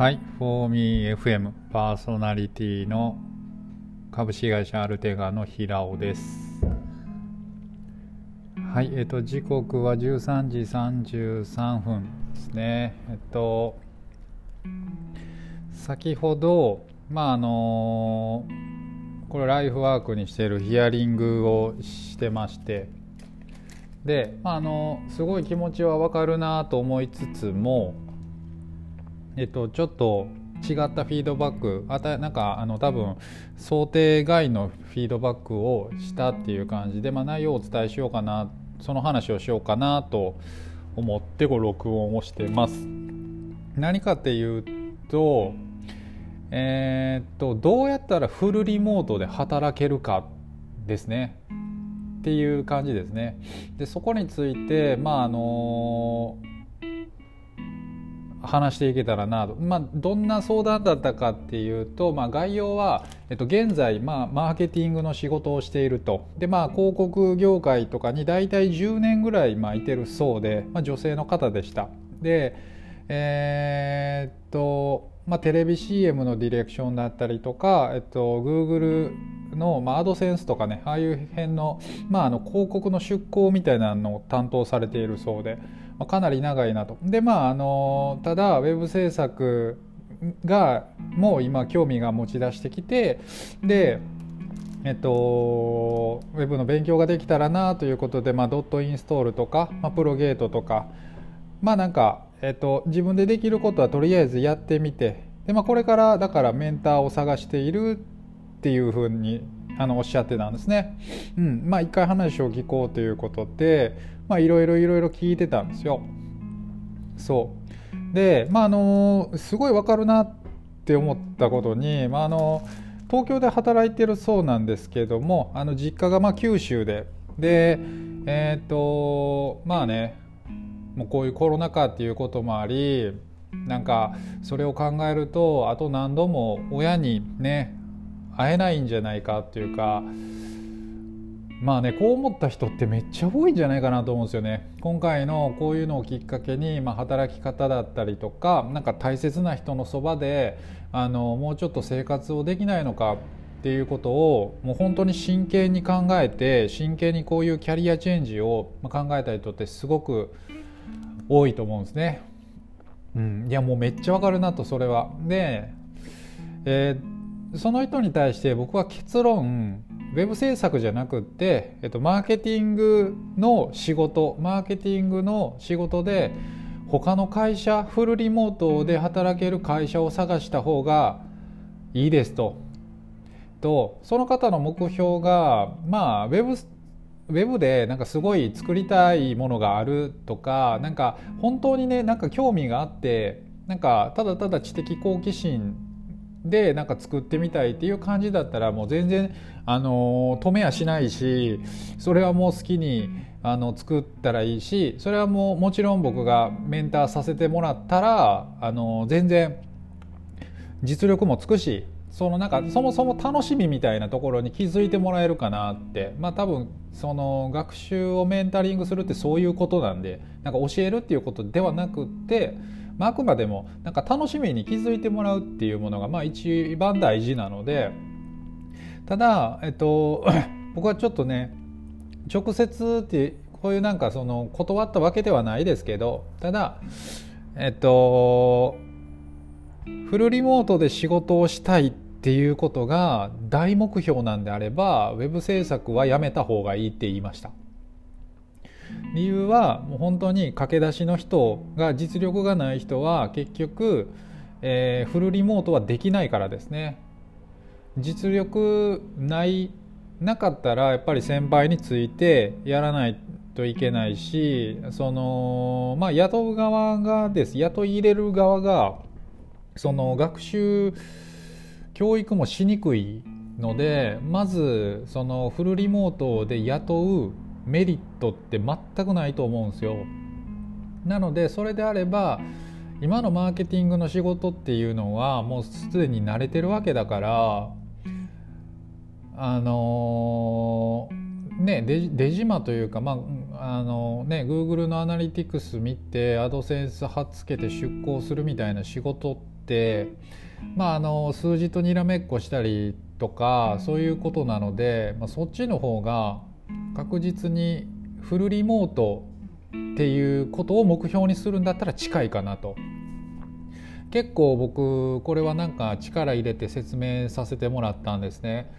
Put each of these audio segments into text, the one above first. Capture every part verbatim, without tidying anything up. はい、フォーミー エフエム パーソナリティの株式会社アルテガの平尾です。はい、えっと時刻はじゅうさんじさんじゅうさんぷんですね。えっと先ほどまああのこれライフワークにしているヒアリングをしてまして、で、まあ、あのすごい気持ちは分かるなと思いつつも、えっと、ちょっと違ったフィードバックあたなんかあの多分想定外のフィードバックをしたっていう感じで、まあ、内容をお伝えしようかな、その話をしようかなと思ってこう録音をしてます。何かっていうと、えー、っとどうやったらフルリモートで働けるかですねっていう感じですね。でそこについて、まああのー、話していけたらなと、まあ、どんな相談だったかっていうと、まあ、概要は、えっと、現在、まあ、マーケティングの仕事をしていると。で、まあ、広告業界とかに大体じゅうねんぐらい、まあ、いてるそうで、まあ、女性の方でした。で、えー、っとまあ、テレビ シーエム のディレクションだったりとか、えっと、Google の、まあ、AdSense とかね、ああいう辺の、まあ、あの広告の出稿みたいなのを担当されているそうで、まあ、かなり長いなと。で、まあ、あのただウェブ制作がもう今興味が持ち出してきて、で、えっと、ウェブの勉強ができたらなということで、まあ、ドットインストールとか、まあ、プロゲートとか、まあなんかえっと、自分でできることはとりあえずやってみて、で、まあ、これからだからメンターを探しているっていうふうにあのおっしゃってたんですね。うん、まあ一回話を聞こうということで、まあいろいろいろいろ聞いてたんですよ。そうで、まああのすごいわかるなって思ったことに、まああの東京で働いてるそうなんですけども、あの実家がまあ九州で、でえっとまあね。もうこういうコロナ禍っていうこともあり、なんかそれを考えるとあと何度も親にね会えないんじゃないかっていうか、まあね、こう思った人ってめっちゃ多いんじゃないかなと思うんですよね。今回のこういうのをきっかけに、まあ、働き方だったりとか、なんか大切な人のそばであのもうちょっと生活をできないのかっていうことをもう本当に真剣に考えて、真剣にこういうキャリアチェンジを考えた人ってすごく多いと思うんですね。うん、いやもうめっちゃわかるなと、それは。で、えー、その人に対して僕は結論、ウェブ制作じゃなくって、えっと、マーケティングの仕事、マーケティングの仕事で他の会社、フルリモートで働ける会社を探した方がいいですと。と、その方の目標が、まあ、ウェブウェブでなんかすごい作りたいものがあるとか、なんか本当にね、なんか興味があって、なんかただただ知的好奇心でなんか作ってみたいっていう感じだったら、もう全然あの止めやしないし、それはもう好きにあの作ったらいいし、それはもうもちろん僕がメンターさせてもらったらあの全然実力もつくし、そのなんかそもそも楽しみみたいなところに気づいてもらえるかなって、まあ、多分その学習をメンタリングするってそういうことなんで、なんか教えるっていうことではなくって、まあ、あくまでもなんか楽しみに気づいてもらうっていうものがまあ一番大事なので、ただ、えっと、僕はちょっとね、直接ってこういうなんかその断ったわけではないですけど、ただえっとフルリモートで仕事をしたいっていうことが大目標なんであれば、ウェブ制作はやめた方がいいって言いました。理由はもう本当に駆け出しの人が、実力がない人は結局、えー、フルリモートはできないからですね。実力ないなかったらやっぱり先輩についてやらないといけないし、そのまあ雇う側がです雇い入れる側がその学習教育もしにくいので、まずそのフルリモートで雇うメリットって全くないと思うんですよ。なのでそれであれば今のマーケティングの仕事っていうのはもうすでに慣れてるわけだから、あのね、出島というか、まああのね Google のアナリティクス見てアドセンス貼っつけて出稿するみたいな仕事って、まあ、あの数字とにらめっこしたりとかそういうことなので、まあ、そっちの方が確実にフルリモートっていうことを目標にするんだったら近いかなと。結構僕これはなんか力入れて説明させてもらったんですね。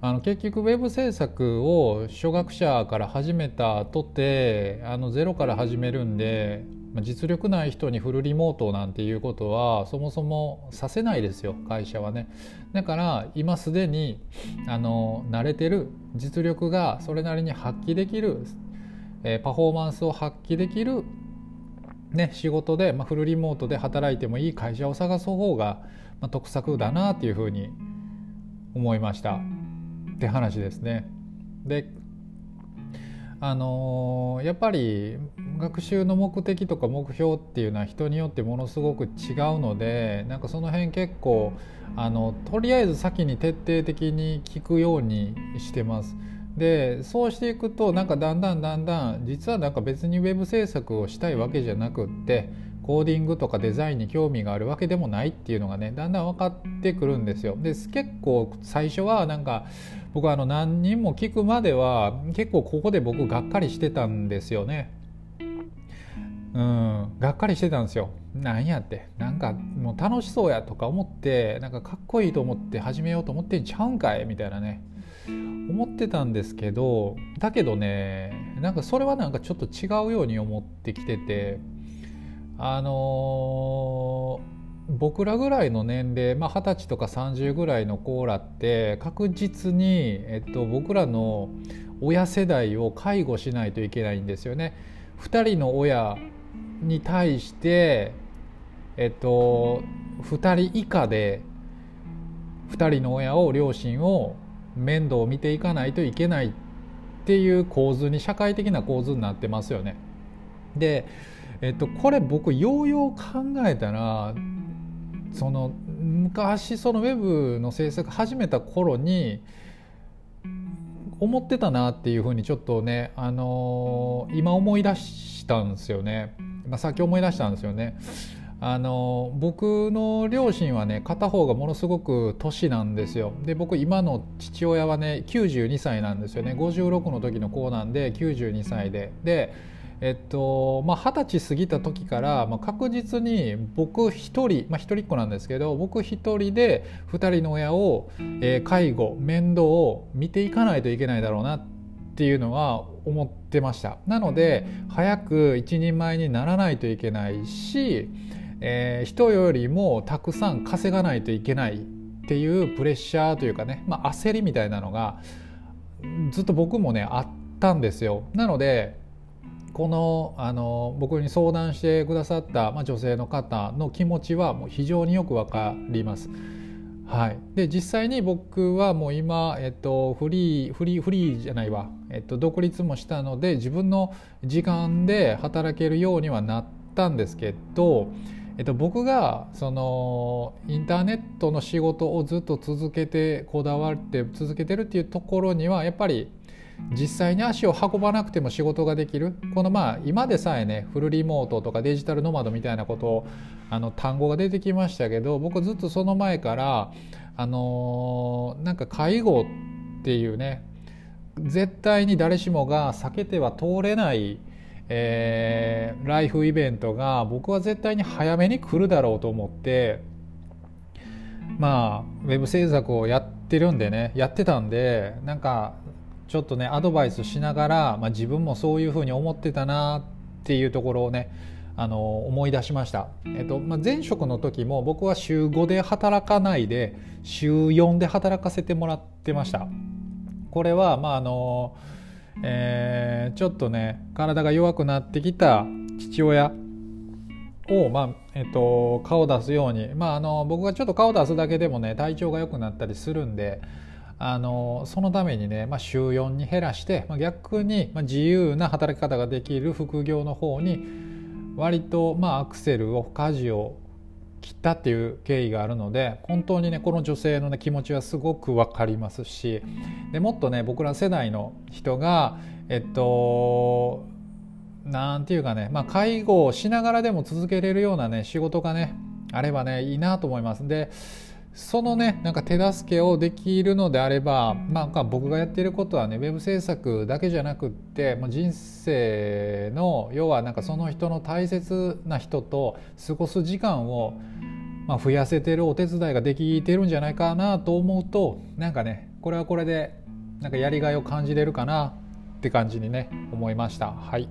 あの結局ウェブ制作を初学者から始めたとてあのゼロから始めるんで、実力ない人にフルリモートなんていうことはそもそもさせないですよ、会社はね。だから今すでにあの慣れてる、実力がそれなりに発揮できる、えー、パフォーマンスを発揮できる、ね、仕事で、まあ、フルリモートで働いてもいい会社を探す方が、まあ、得策だなっていうふうに思いましたって話ですね。で、あのー、やっぱり学習の目的とか目標っていうのは人によってものすごく違うので、なんかその辺結構あのとりあえず先に徹底的に聞くようにしてます。で、そうしていくとなんかだんだんだんだん実はなんか別にウェブ制作をしたいわけじゃなくってコーディングとかデザインに興味があるわけでもないっていうのがね、だんだん分かってくるんですよ。で、結構最初はなんか僕はあの何人も聞くまでは結構ここで僕がっかりしてたんですよね。うん、がっかりしてたんですよ。なんやってなんかもう楽しそうやとか思ってなんかかっこいいと思って始めようと思ってんちゃうんかいみたいなね思ってたんですけど、だけどねなんかそれはなんかちょっと違うように思ってきてて、あのー、僕らぐらいの年齢、まあ、はたちとかさんじゅうぐらいの子らって確実に、えっと、僕らの親世代を介護しないといけないんですよね。ふたりの親に対して、えっと、ふたり以下でふたりの親を両親を面倒を見ていかないといけないっていう構図に、社会的な構図になってますよね。でえっと、これ僕ようよう考えたらその昔そのウェブの制作始めた頃に思ってたなっていうふうにちょっとね、あのー、今思い出したんですよね、まあ、さっき思い出したんですよね。あのー、僕の両親はね片方がものすごく年なんですよ。で僕今の父親はねきゅうじゅうにさいなんですよね。ごじゅうろくの時の子なんできゅうじゅうにさいででえっとまあ、はたち過ぎた時から、まあ、確実に僕一人、まあ、一人っ子なんですけど僕一人でふたりの親を、えー、介護面倒を見ていかないといけないだろうなっていうのは思ってました。なので早く一人前にならないといけないし、えー、人よりもたくさん稼がないといけないっていうプレッシャーというかね、まあ、焦りみたいなのがずっと僕もねあったんですよ。なのでこのあの僕に相談してくださった、まあ、女性の方の気持ちはもう非常によくわかります、はい、で実際に僕はもう今、えっと、フリーフリーフリーじゃないわ、えっと、独立もしたので自分の時間で働けるようにはなったんですけど、えっと、僕がそのインターネットの仕事をずっと続けてこだわって続けてるっていうところにはやっぱり実際に足を運ばなくても仕事ができる、このまあ今でさえねフルリモートとかデジタルノマドみたいなことをあの単語が出てきましたけど、僕ずっとその前からあのー、なんか介護っていうね絶対に誰しもが避けては通れない、えー、ライフイベントが僕は絶対に早めに来るだろうと思ってまあウェブ制作をやってるんでねやってたんで、なんかちょっとねアドバイスしながら、まあ、自分もそういうふうに思ってたなっていうところをねあの思い出しました、えっとまあ、前職の時も僕は週ごで働かないで週よんで働かせてもらってました。これは、まああのえー、ちょっとね体が弱くなってきた父親を、まあえっと、顔を出すように、まあ、あの僕がちょっと顔を出すだけでもね体調が良くなったりするんで、あのそのためにね、まあ、週よんに減らして、まあ、逆に自由な働き方ができる副業の方に割とまあアクセルを舵を切ったっていう経緯があるので、本当にねこの女性の、ね、気持ちはすごく分かりますし、でもっとね僕ら世代の人が、えっとなんていうかね、まあ、介護をしながらでも続けれるようなね仕事がねあればねいいなと思います。でそのねなんか手助けをできるのであれば、まあ、僕がやっていることはねウェブ制作だけじゃなくって、まあ、人生の要はなんかその人の大切な人と過ごす時間を、まあ、増やせてるお手伝いができてるんじゃないかなと思うとなんかねこれはこれでなんかやりがいを感じれるかなって感じにね思いました。はい。